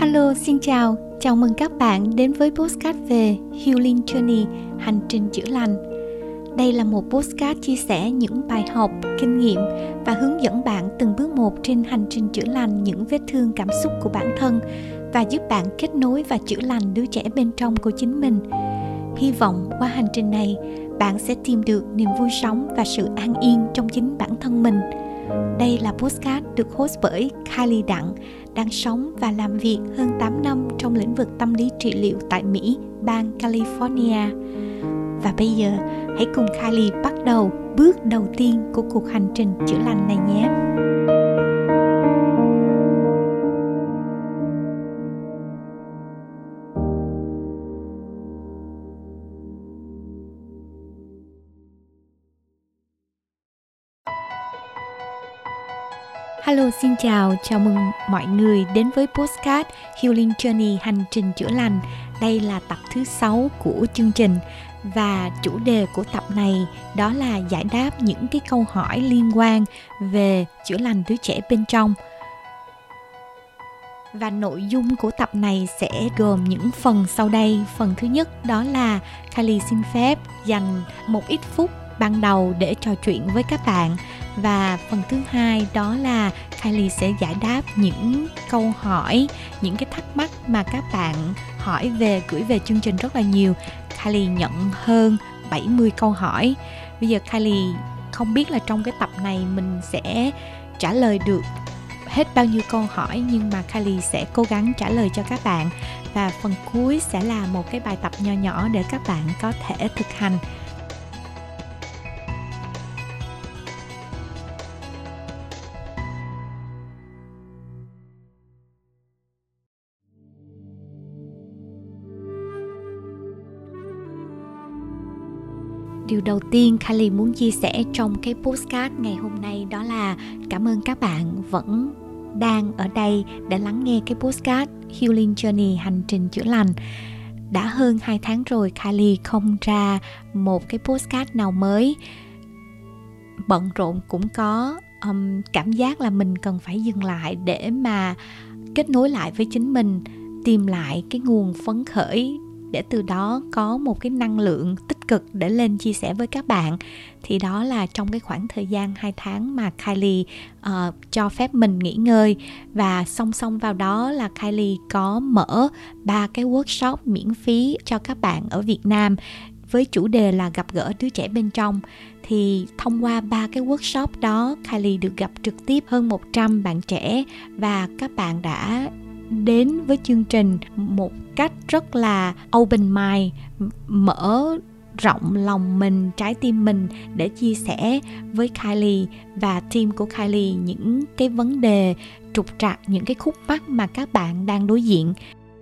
Hello, xin chào. Chào mừng các bạn đến với podcast về Healing Journey, hành trình chữa lành. Đây là một podcast chia sẻ những bài học, kinh nghiệm và hướng dẫn bạn từng bước một trên hành trình chữa lành những vết thương cảm xúc của bản thân và giúp bạn kết nối và chữa lành đứa trẻ bên trong của chính mình. Hy vọng qua hành trình này, bạn sẽ tìm được niềm vui sống và sự an yên trong chính bản thân mình. Đây là podcast được host bởi Kylie Đặng, đang sống và làm việc hơn 8 năm trong lĩnh vực tâm lý trị liệu tại Mỹ, bang California. Và bây giờ, hãy cùng Kylie bắt đầu bước đầu tiên của cuộc hành trình chữa lành này nhé. Hello, xin chào, chào mừng mọi người đến với podcast Healing Journey, hành trình chữa lành. Đây là tập thứ 6 của chương trình và chủ đề của tập này đó là giải đáp những cái câu hỏi liên quan về chữa lành đứa trẻ bên trong. Và nội dung của tập này sẽ gồm những phần sau đây. Phần thứ nhất đó là Kylie xin phép dành một ít phút ban đầu để trò chuyện với các bạn. Và phần thứ hai đó là Kylie sẽ giải đáp những câu hỏi, những cái thắc mắc mà các bạn hỏi về, gửi về chương trình rất là nhiều. Kylie nhận hơn 70 câu hỏi. Bây giờ Kylie không biết là trong cái tập này mình sẽ trả lời được hết bao nhiêu câu hỏi, nhưng mà Kylie sẽ cố gắng trả lời cho các bạn. Và phần cuối sẽ là một cái bài tập nho nhỏ để các bạn có thể thực hành. Điều đầu tiên Kylie muốn chia sẻ trong cái podcast ngày hôm nay đó là cảm ơn các bạn vẫn đang ở đây để lắng nghe cái podcast Healing Journey, hành trình chữa lành. Đã hơn 2 tháng rồi Kylie không ra một cái podcast nào mới. Bận rộn cũng có, cảm giác là mình cần phải dừng lại để mà kết nối lại với chính mình, tìm lại cái nguồn phấn khởi để từ đó có một cái năng lượng tích cực để lên chia sẻ với các bạn. Thì đó là trong cái khoảng thời gian 2 tháng mà Kylie cho phép mình nghỉ ngơi. Và song song vào đó là Kylie có mở 3 cái workshop miễn phí cho các bạn ở Việt Nam với chủ đề là gặp gỡ đứa trẻ bên trong. Thì thông qua 3 cái workshop đó, Kylie được gặp trực tiếp hơn 100 bạn trẻ và các bạn đã đến với chương trình một cách rất là open mind, mở rộng lòng mình, trái tim mình để chia sẻ với Kylie và team của Kylie những cái vấn đề trục trặc, những cái khúc mắc mà các bạn đang đối diện.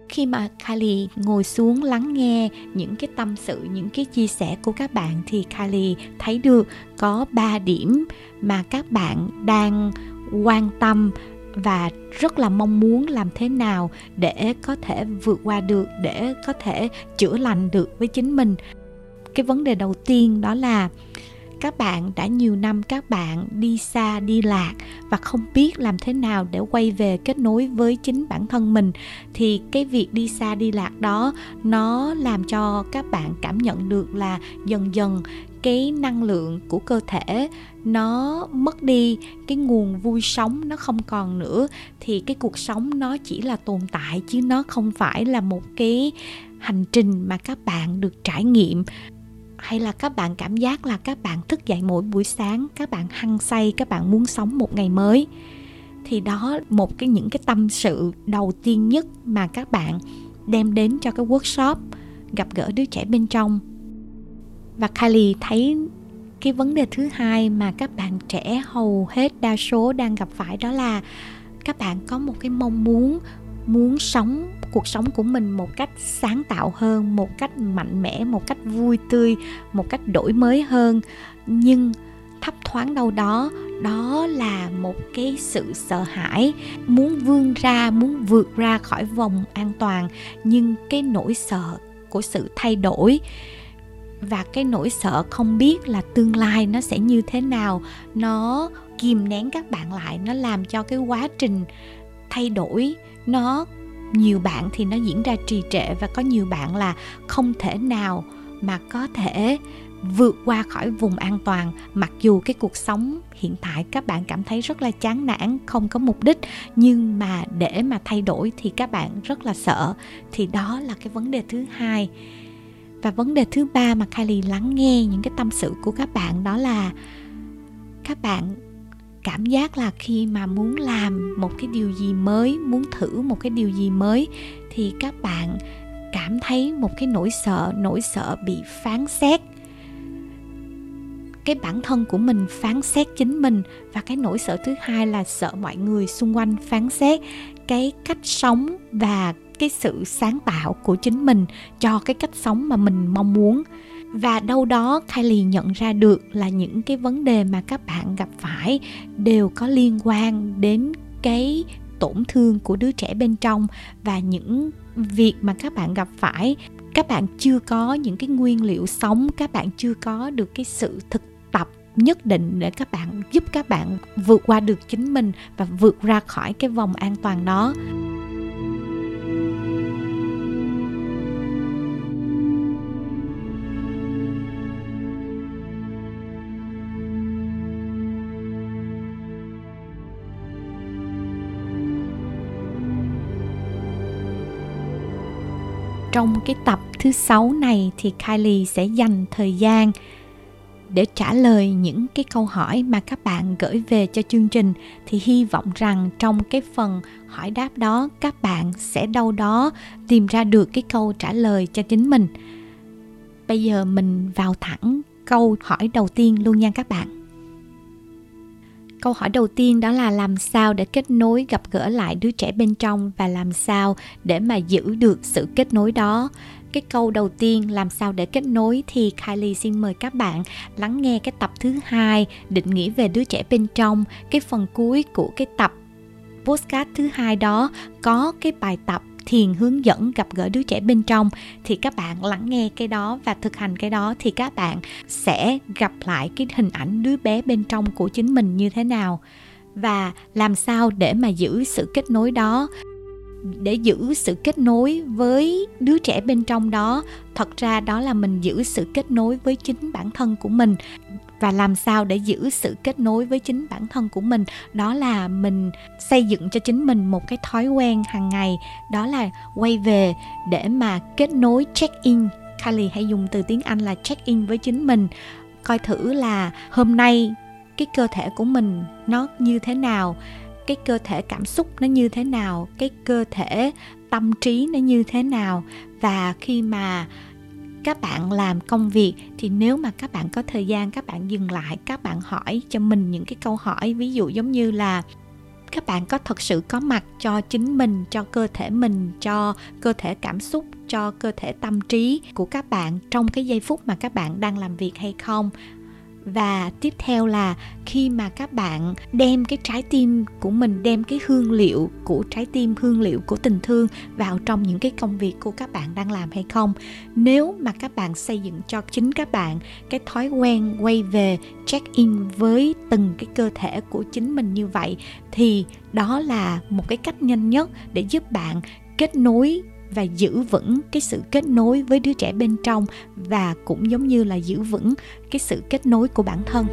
Khi mà Kylie ngồi xuống lắng nghe những cái tâm sự, những cái chia sẻ của các bạn thì Kylie thấy được có 3 điểm mà các bạn đang quan tâm và rất là mong muốn làm thế nào để có thể vượt qua được, để có thể chữa lành được với chính mình. Cái vấn đề đầu tiên đó là các bạn đã nhiều năm các bạn đi xa, đi lạc và không biết làm thế nào để quay về kết nối với chính bản thân mình. Thì cái việc đi xa, đi lạc đó nó làm cho các bạn cảm nhận được là dần dần cái năng lượng của cơ thể nó mất đi, cái nguồn vui sống nó không còn nữa. Thì cái cuộc sống nó chỉ là tồn tại chứ nó không phải là một cái hành trình mà các bạn được trải nghiệm. Hay là các bạn cảm giác là các bạn thức dậy mỗi buổi sáng, các bạn hăng say, các bạn muốn sống một ngày mới. Thì đó một cái những cái tâm sự đầu tiên nhất mà các bạn đem đến cho cái workshop gặp gỡ đứa trẻ bên trong. Và Kylie thấy cái vấn đề thứ hai mà các bạn trẻ hầu hết đa số đang gặp phải đó là các bạn có một cái mong muốn sống cuộc sống của mình một cách sáng tạo hơn, một cách mạnh mẽ, một cách vui tươi, một cách đổi mới hơn. Nhưng thấp thoáng đâu đó, đó là một cái sự sợ hãi, muốn vươn ra, muốn vượt ra khỏi vòng an toàn, nhưng cái nỗi sợ của sự thay đổi Và cái nỗi sợ không biết là tương lai nó sẽ như thế nào, nó kìm nén các bạn lại, nó làm cho cái quá trình thay đổi nó, nhiều bạn thì nó diễn ra trì trệ, và có nhiều bạn là không thể nào mà có thể vượt qua khỏi vùng an toàn, mặc dù cái cuộc sống hiện tại các bạn cảm thấy rất là chán nản, không có mục đích, nhưng mà để mà thay đổi thì các bạn rất là sợ. Thì đó là cái vấn đề thứ hai. Và vấn đề thứ ba mà Kylie lắng nghe những cái tâm sự của các bạn, đó là các bạn cảm giác là khi mà muốn làm một cái điều gì mới, muốn thử một cái điều gì mới, thì các bạn cảm thấy một cái nỗi sợ bị phán xét. Cái bản thân của mình phán xét chính mình, và cái nỗi sợ thứ hai là sợ mọi người xung quanh phán xét cái cách sống và cái sự sáng tạo của chính mình cho cái cách sống mà mình mong muốn. Và đâu đó Kylie nhận ra được là những cái vấn đề mà các bạn gặp phải đều có liên quan đến cái tổn thương của đứa trẻ bên trong, và những việc mà các bạn gặp phải, các bạn chưa có những cái nguyên liệu sống, các bạn chưa có được cái sự thực tập nhất định để các bạn giúp các bạn vượt qua được chính mình và vượt ra khỏi cái vòng an toàn đó. Trong cái tập thứ 6 này thì Kylie sẽ dành thời gian để trả lời những cái câu hỏi mà các bạn gửi về cho chương trình. Thì hy vọng rằng trong cái phần hỏi đáp đó, các bạn sẽ đâu đó tìm ra được cái câu trả lời cho chính mình. Bây giờ mình vào thẳng câu hỏi đầu tiên luôn nha các bạn. Câu hỏi đầu tiên đó là làm sao để kết nối, gặp gỡ lại đứa trẻ bên trong, và làm sao để mà giữ được sự kết nối đó. Cái câu đầu tiên làm sao để kết nối thì Kylie xin mời các bạn lắng nghe cái tập thứ 2 định nghĩa về đứa trẻ bên trong. Cái phần cuối của cái tập podcast thứ 2 đó có cái bài tập thiền hướng dẫn gặp gỡ đứa trẻ bên trong, thì các bạn lắng nghe cái đó và thực hành cái đó thì các bạn sẽ gặp lại cái hình ảnh đứa bé bên trong của chính mình như thế nào. Và làm sao để mà giữ sự kết nối đó, để giữ sự kết nối với đứa trẻ bên trong đó, thật ra đó là mình giữ sự kết nối với chính bản thân của mình. Và làm sao để giữ sự kết nối với chính bản thân của mình, đó là mình xây dựng cho chính mình một cái thói quen hàng ngày, đó là quay về để mà kết nối, check in. Kylie hay dùng từ tiếng Anh là check in với chính mình, coi thử là hôm nay cái cơ thể của mình nó như thế nào, cái cơ thể cảm xúc nó như thế nào, cái cơ thể tâm trí nó như thế nào. Và khi mà các bạn làm công việc thì nếu mà các bạn có thời gian, các bạn dừng lại, các bạn hỏi cho mình những cái câu hỏi, ví dụ giống như là các bạn có thật sự có mặt cho chính mình, cho cơ thể mình, cho cơ thể cảm xúc, cho cơ thể tâm trí của các bạn trong cái giây phút mà các bạn đang làm việc hay không. Và tiếp theo là khi mà các bạn đem cái trái tim của mình, đem cái hương liệu của trái tim, hương liệu của tình thương vào trong những cái công việc của các bạn đang làm hay không. Nếu mà các bạn xây dựng cho chính các bạn cái thói quen quay về check in với từng cái cơ thể của chính mình như vậy, thì đó là một cái cách nhanh nhất để giúp bạn kết nối và giữ vững cái sự kết nối với đứa trẻ bên trong, và cũng giống như là giữ vững cái sự kết nối của bản thân.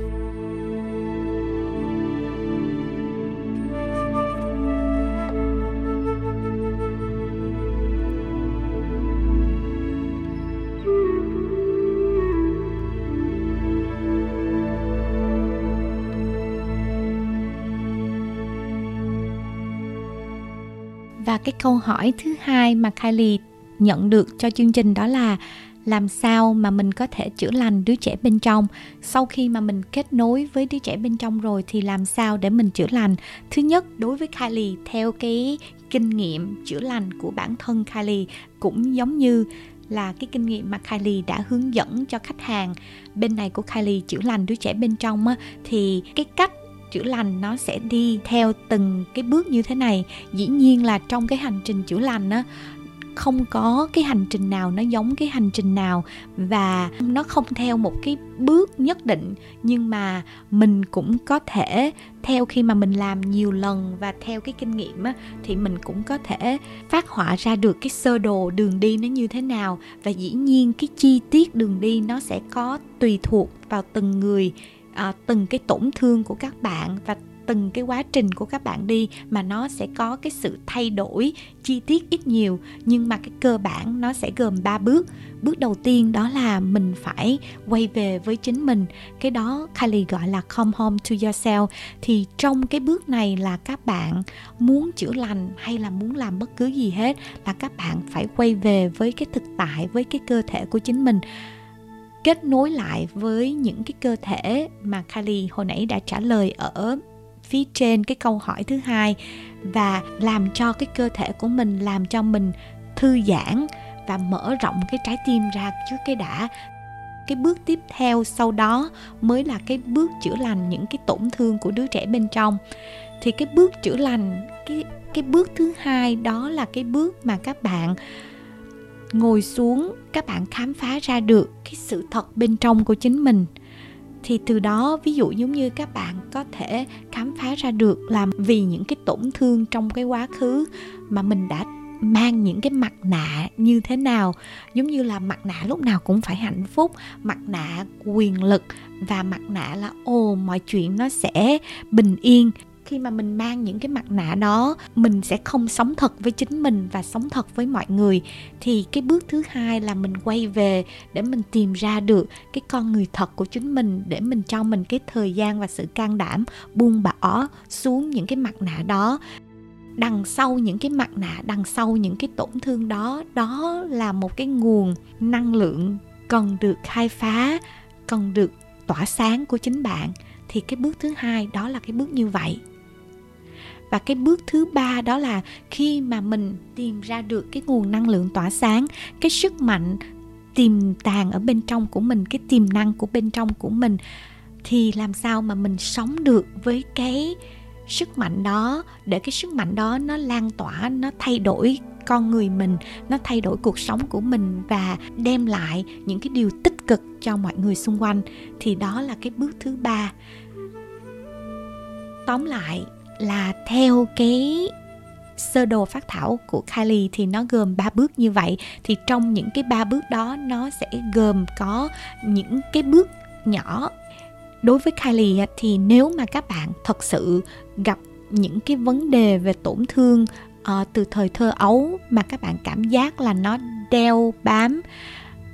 Và cái câu hỏi thứ hai mà Kylie nhận được cho chương trình đó là làm sao mà mình có thể chữa lành đứa trẻ bên trong. Sau khi mà mình kết nối với đứa trẻ bên trong rồi thì làm sao để mình chữa lành. Thứ nhất, đối với Kylie, theo cái kinh nghiệm chữa lành của bản thân Kylie, cũng giống như là cái kinh nghiệm mà Kylie đã hướng dẫn cho khách hàng bên này của Kylie chữa lành đứa trẻ bên trong á, thì cái cách chữa lành nó sẽ đi theo từng cái bước như thế này. Dĩ nhiên là trong cái hành trình chữa lành á, không có cái hành trình nào nó giống cái hành trình nào và nó không theo một cái bước nhất định, nhưng mà mình cũng có thể theo, khi mà mình làm nhiều lần và theo cái kinh nghiệm á, thì mình cũng có thể phát họa ra được cái sơ đồ đường đi nó như thế nào. Và dĩ nhiên cái chi tiết đường đi nó sẽ có tùy thuộc vào từng người, từng cái tổn thương của các bạn và từng cái quá trình của các bạn đi, mà nó sẽ có cái sự thay đổi chi tiết ít nhiều. Nhưng mà cái cơ bản nó sẽ gồm 3 bước. Bước đầu tiên đó là mình phải quay về với chính mình. Cái đó Kylie gọi là come home to yourself. Thì trong cái bước này là các bạn muốn chữa lành hay là muốn làm bất cứ gì hết, là các bạn phải quay về với cái thực tại, với cái cơ thể của chính mình, kết nối lại với những cái cơ thể mà Kylie hồi nãy đã trả lời ở phía trên cái câu hỏi thứ hai, và làm cho cái cơ thể của mình, làm cho mình thư giãn và mở rộng cái trái tim ra trước cái đã. Cái bước tiếp theo sau đó mới là cái bước chữa lành những cái tổn thương của đứa trẻ bên trong. Thì cái bước chữa lành, cái bước thứ hai đó là cái bước mà các bạn ngồi xuống, các bạn khám phá ra được cái sự thật bên trong của chính mình. Thì từ đó, ví dụ giống như các bạn có thể khám phá ra được là vì những cái tổn thương trong cái quá khứ mà mình đã mang những cái mặt nạ như thế nào. Giống như là mặt nạ lúc nào cũng phải hạnh phúc, mặt nạ quyền lực và mặt nạ là mọi chuyện nó sẽ bình yên. Khi mà mình mang những cái mặt nạ đó, mình sẽ không sống thật với chính mình và sống thật với mọi người. Thì cái bước thứ hai là mình quay về để mình tìm ra được cái con người thật của chính mình, để mình cho mình cái thời gian và sự can đảm buông bỏ xuống những cái mặt nạ đó. Đằng sau những cái mặt nạ, đằng sau những cái tổn thương đó, đó là một cái nguồn năng lượng cần được khai phá, cần được tỏa sáng của chính bạn. Thì cái bước thứ hai đó là cái bước như vậy. Và cái bước thứ ba đó là khi mà mình tìm ra được cái nguồn năng lượng tỏa sáng, cái sức mạnh tiềm tàng ở bên trong của mình, cái tiềm năng của bên trong của mình, thì làm sao mà mình sống được với cái sức mạnh đó, để cái sức mạnh đó nó lan tỏa, nó thay đổi con người mình, nó thay đổi cuộc sống của mình và đem lại những cái điều tích cực cho mọi người xung quanh. Thì đó là cái bước thứ ba. Tóm lại là theo cái sơ đồ phác thảo của Kylie thì nó gồm 3 bước như vậy. Thì trong những cái 3 bước đó nó sẽ gồm có những cái bước nhỏ. Đối với Kylie thì nếu mà các bạn thật sự gặp những cái vấn đề về tổn thương từ thời thơ ấu mà các bạn cảm giác là nó đeo bám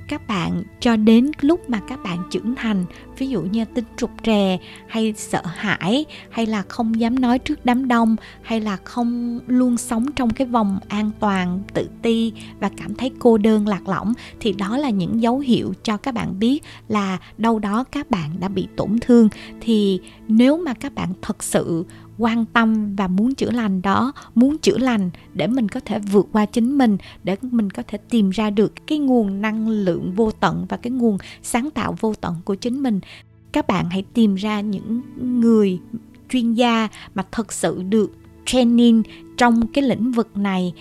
các bạn cho đến lúc mà các bạn trưởng thành, ví dụ như tính rụt rè hay sợ hãi, hay là không dám nói trước đám đông, hay là không luôn sống trong cái vòng an toàn, tự ti và cảm thấy cô đơn lạc lõng, thì đó là những dấu hiệu cho các bạn biết là đâu đó các bạn đã bị tổn thương. Thì nếu mà các bạn thật sự quan tâm và muốn chữa lành đó, muốn chữa lành để mình có thể vượt qua chính mình, để mình có thể tìm ra được cái nguồn năng lượng vô tận và cái nguồn sáng tạo vô tận của chính mình, các bạn hãy tìm ra những người chuyên gia mà thật sự được training trong cái lĩnh vực này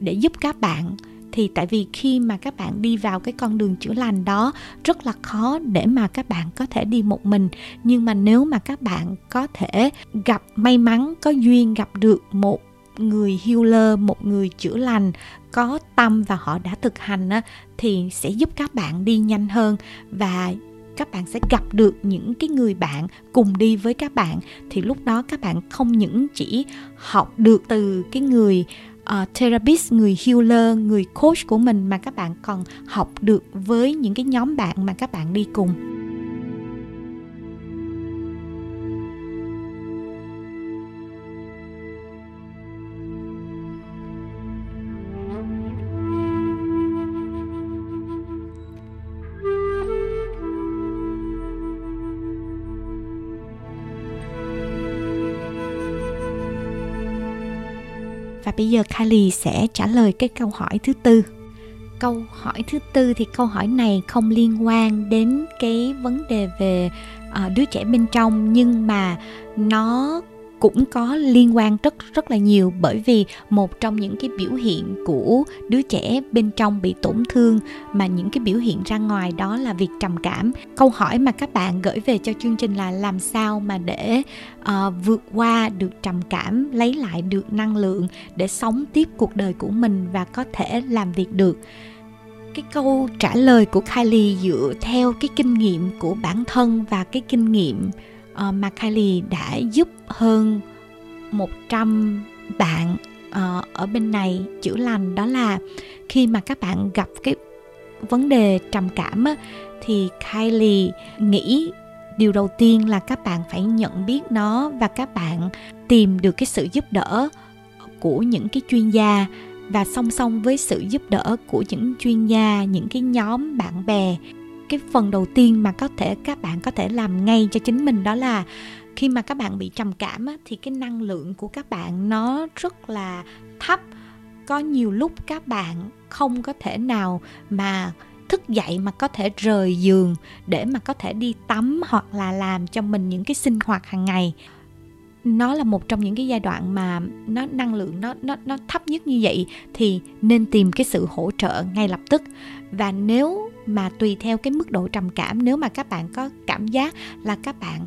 để giúp các bạn. Thì tại vì khi mà các bạn đi vào cái con đường chữa lành đó, rất là khó để mà các bạn có thể đi một mình. Nhưng mà nếu mà các bạn có thể gặp, may mắn có duyên gặp được một người healer, một người chữa lành có tâm và họ đã thực hành á, thì sẽ giúp các bạn đi nhanh hơn và các bạn sẽ gặp được những cái người bạn cùng đi với các bạn. Thì lúc đó các bạn không những chỉ học được từ cái người therapist, người healer, người coach của mình, mà các bạn còn học được với những cái nhóm bạn mà các bạn đi cùng. Và bây giờ Kylie sẽ trả lời cái câu hỏi thứ tư. Câu hỏi thứ tư thì câu hỏi này không liên quan đến cái vấn đề về đứa trẻ bên trong, nhưng mà nó cũng có liên quan rất là nhiều, bởi vì một trong những cái biểu hiện của đứa trẻ bên trong bị tổn thương mà những cái biểu hiện ra ngoài đó là việc trầm cảm. Câu hỏi mà các bạn gửi về cho chương trình là làm sao mà để vượt qua được trầm cảm, lấy lại được năng lượng để sống tiếp cuộc đời của mình và có thể làm việc được. Cái câu trả lời của Kylie dựa theo cái kinh nghiệm của bản thân và cái kinh nghiệm mà Kylie đã giúp hơn 100 bạn ở bên này chữa lành, đó là khi mà các bạn gặp cái vấn đề trầm cảm á, thì Kylie nghĩ điều đầu tiên là các bạn phải nhận biết nó và các bạn tìm được cái sự giúp đỡ của những cái chuyên gia, và song song với sự giúp đỡ của những chuyên gia, những cái nhóm bạn bè. Cái phần đầu tiên mà các bạn có thể làm ngay cho chính mình đó là khi mà các bạn bị trầm cảm á, thì cái năng lượng của các bạn nó rất là thấp. Có nhiều lúc các bạn không có thể nào mà thức dậy mà có thể rời giường để mà có thể đi tắm hoặc là làm cho mình những cái sinh hoạt hàng ngày. Nó là một trong những cái giai đoạn mà nó năng lượng nó thấp nhất như vậy, thì nên tìm cái sự hỗ trợ ngay lập tức. Và nếu mà tùy theo cái mức độ trầm cảm, nếu mà các bạn có cảm giác là các bạn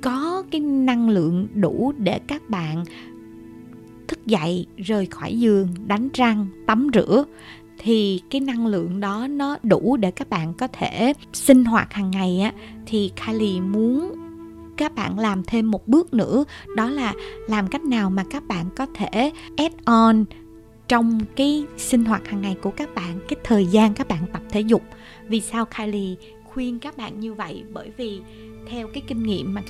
có cái năng lượng đủ để các bạn thức dậy, rời khỏi giường, đánh răng, tắm rửa, thì cái năng lượng đó nó đủ để các bạn có thể sinh hoạt hàng ngày á, thì Kylie muốn các bạn làm thêm một bước nữa, đó là làm cách nào mà các bạn có thể add on trong cái sinh hoạt hàng ngày của các bạn, cái thời gian các bạn tập thể dục. Vì sao Kylie khuyên các bạn như vậy? Bởi vì theo cái kinh nghiệm mà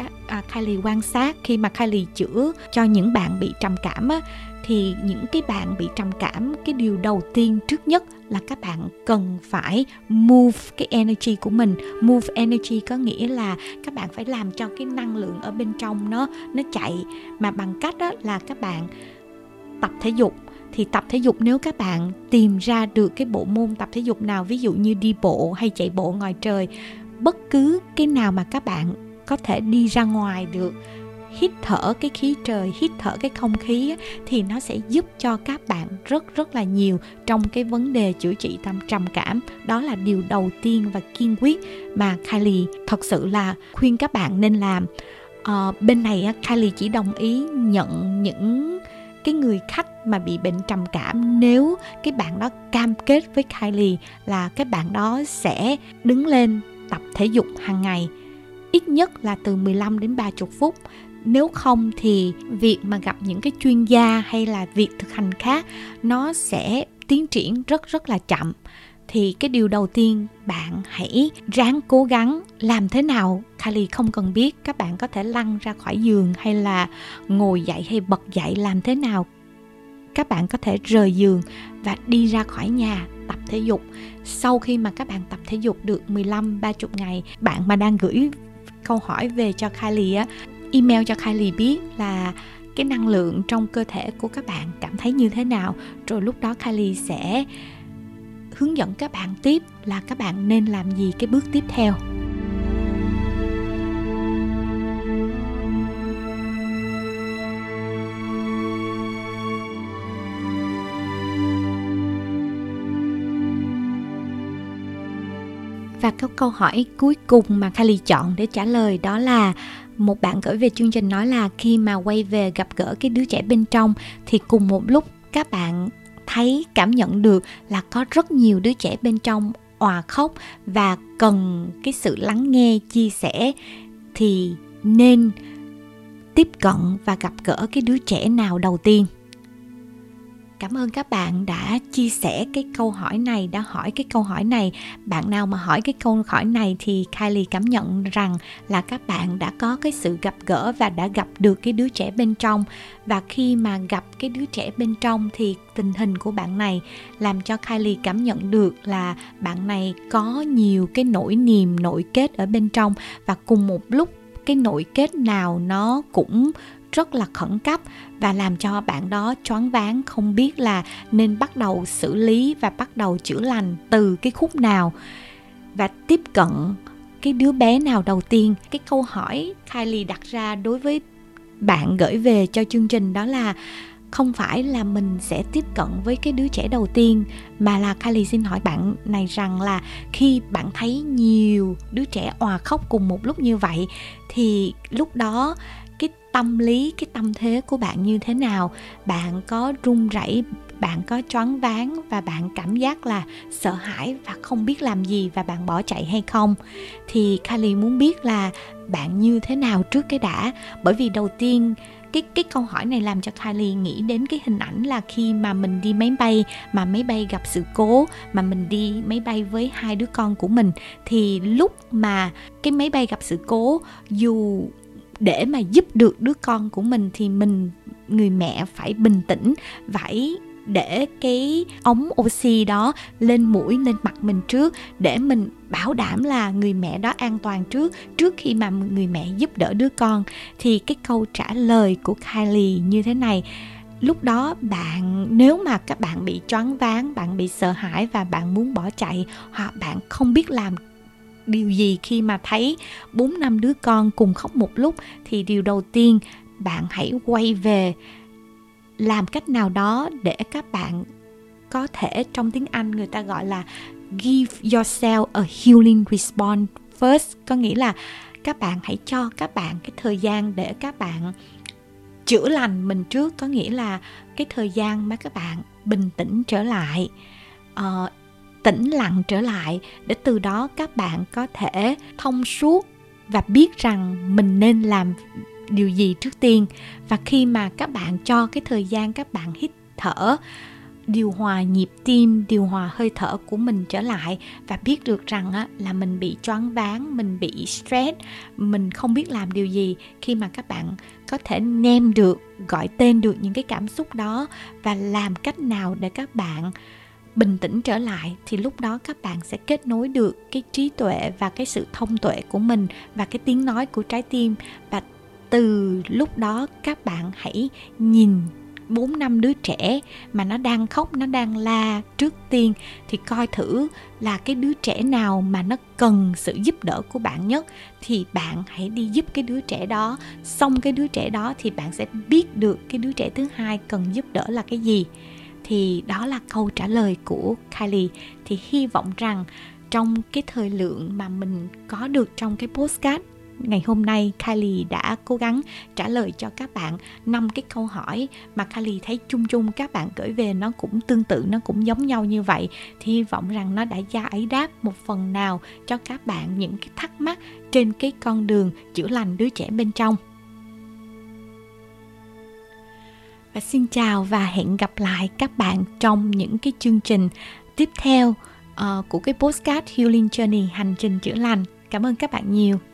Kylie quan sát khi mà Kylie chữa cho những bạn bị trầm cảm á, thì những cái bạn bị trầm cảm, cái điều đầu tiên trước nhất là các bạn cần phải move cái energy của mình. Move energy có nghĩa là các bạn phải làm cho cái năng lượng ở bên trong nó chạy, mà bằng cách đó là các bạn tập thể dục. Thì tập thể dục, nếu các bạn tìm ra được cái bộ môn tập thể dục nào, ví dụ như đi bộ hay chạy bộ ngoài trời, bất cứ cái nào mà các bạn có thể đi ra ngoài được, hít thở cái khí trời, hít thở cái không khí, thì nó sẽ giúp cho các bạn rất là nhiều trong cái vấn đề chữa trị trầm cảm. Đó là điều đầu tiên và kiên quyết mà Kylie thật sự là khuyên các bạn nên làm. Bên này Kylie chỉ đồng ý nhận những cái người khách mà bị bệnh trầm cảm nếu cái bạn đó cam kết với Kylie là cái bạn đó sẽ đứng lên tập thể dục hàng ngày, ít nhất là từ 15 đến 30 phút. Nếu không thì việc mà gặp những cái chuyên gia hay là việc thực hành khác nó sẽ tiến triển rất là chậm. Thì cái điều đầu tiên, bạn hãy ráng cố gắng. Làm thế nào? Kylie không cần biết các bạn có thể lăn ra khỏi giường hay là ngồi dậy hay bật dậy. Làm thế nào các bạn có thể rời giường và đi ra khỏi nhà tập thể dục? Sau khi mà các bạn tập thể dục được 15-30 ngày, bạn mà đang gửi câu hỏi về cho Kylie á, email cho Kylie biết là cái năng lượng trong cơ thể của các bạn cảm thấy như thế nào. Rồi lúc đó Kylie sẽ hướng dẫn các bạn tiếp là các bạn nên làm gì cái bước tiếp theo. Và câu hỏi cuối cùng mà Kylie chọn để trả lời đó là một bạn gửi về chương trình nói là khi mà quay về gặp gỡ cái đứa trẻ bên trong thì cùng một lúc các bạn thấy cảm nhận được là có rất nhiều đứa trẻ bên trong òa khóc và cần cái sự lắng nghe, chia sẻ, thì nên tiếp cận và gặp gỡ cái đứa trẻ nào đầu tiên? Cảm ơn các bạn đã chia sẻ cái câu hỏi này, đã hỏi cái câu hỏi này. Bạn nào mà hỏi cái câu hỏi này thì Kylie cảm nhận rằng là các bạn đã có cái sự gặp gỡ và đã gặp được cái đứa trẻ bên trong. Và khi mà gặp cái đứa trẻ bên trong thì tình hình của bạn này làm cho Kylie cảm nhận được là bạn này có nhiều cái nỗi niềm, nội kết ở bên trong. Và cùng một lúc cái nội kết nào nó cũng rất là khẩn cấp và làm cho bạn đó choáng váng, không biết là nên bắt đầu xử lý và bắt đầu chữa lành từ cái khúc nào và tiếp cận cái đứa bé nào đầu tiên. Cái câu hỏi Kylie đặt ra đối với bạn gửi về cho chương trình đó là không phải là mình sẽ tiếp cận với cái đứa trẻ đầu tiên, mà là Kylie xin hỏi bạn này rằng là khi bạn thấy nhiều đứa trẻ òa khóc cùng một lúc như vậy thì lúc đó cái tâm lý, cái tâm thế của bạn như thế nào? Bạn có run rẩy, bạn có choáng váng và bạn cảm giác là sợ hãi và không biết làm gì và bạn bỏ chạy hay không? Thì Kylie muốn biết là bạn như thế nào trước cái đã, bởi vì đầu tiên cái câu hỏi này làm cho Kylie nghĩ đến cái hình ảnh là khi mà mình đi máy bay, mà máy bay gặp sự cố, mà mình đi máy bay với hai đứa con của mình, thì lúc mà cái máy bay gặp sự cố, dù để mà giúp được đứa con của mình thì mình, người mẹ, phải bình tĩnh, phải để cái ống oxy đó lên mũi, lên mặt mình trước, để mình bảo đảm là người mẹ đó an toàn trước khi mà người mẹ giúp đỡ đứa con. Thì cái câu trả lời của Kylie như thế này: lúc đó bạn, nếu mà các bạn bị choáng váng, bạn bị sợ hãi và bạn muốn bỏ chạy, hoặc bạn không biết làm điều gì khi mà thấy 4-5 đứa con cùng khóc một lúc, thì điều đầu tiên bạn hãy quay về, làm cách nào đó để các bạn có thể, trong tiếng Anh người ta gọi là give yourself a healing response first, có nghĩa là các bạn hãy cho các bạn cái thời gian để các bạn chữa lành mình trước, có nghĩa là cái thời gian mà các bạn bình tĩnh trở lại, tĩnh lặng trở lại, để từ đó các bạn có thể thông suốt và biết rằng mình nên làm điều gì trước tiên. Và khi mà các bạn cho cái thời gian các bạn hít thở, điều hòa nhịp tim, điều hòa hơi thở của mình trở lại, và biết được rằng là mình bị choáng váng, mình bị stress, mình không biết làm điều gì, khi mà các bạn có thể name được, gọi tên được những cái cảm xúc đó và làm cách nào để các bạn bình tĩnh trở lại, thì lúc đó các bạn sẽ kết nối được cái trí tuệ và cái sự thông tuệ của mình và cái tiếng nói của trái tim. Và từ lúc đó các bạn hãy nhìn 4-5 đứa trẻ mà nó đang khóc, nó đang la trước tiên, thì coi thử là cái đứa trẻ nào mà nó cần sự giúp đỡ của bạn nhất, thì bạn hãy đi giúp cái đứa trẻ đó. Xong cái đứa trẻ đó thì bạn sẽ biết được cái đứa trẻ thứ hai cần giúp đỡ là cái gì. Thì đó là câu trả lời của Kylie. Thì hy vọng rằng trong cái thời lượng mà mình có được trong cái podcast ngày hôm nay, Kylie đã cố gắng trả lời cho các bạn 5 cái câu hỏi mà Kylie thấy chung chung các bạn gửi về nó cũng tương tự, nó cũng giống nhau như vậy. Thì hy vọng rằng nó đã giải đáp một phần nào cho các bạn những cái thắc mắc trên cái con đường chữa lành đứa trẻ bên trong. Và xin chào và hẹn gặp lại các bạn trong những cái chương trình tiếp theo của cái podcast Healing Journey, hành trình chữa lành. Cảm ơn các bạn nhiều.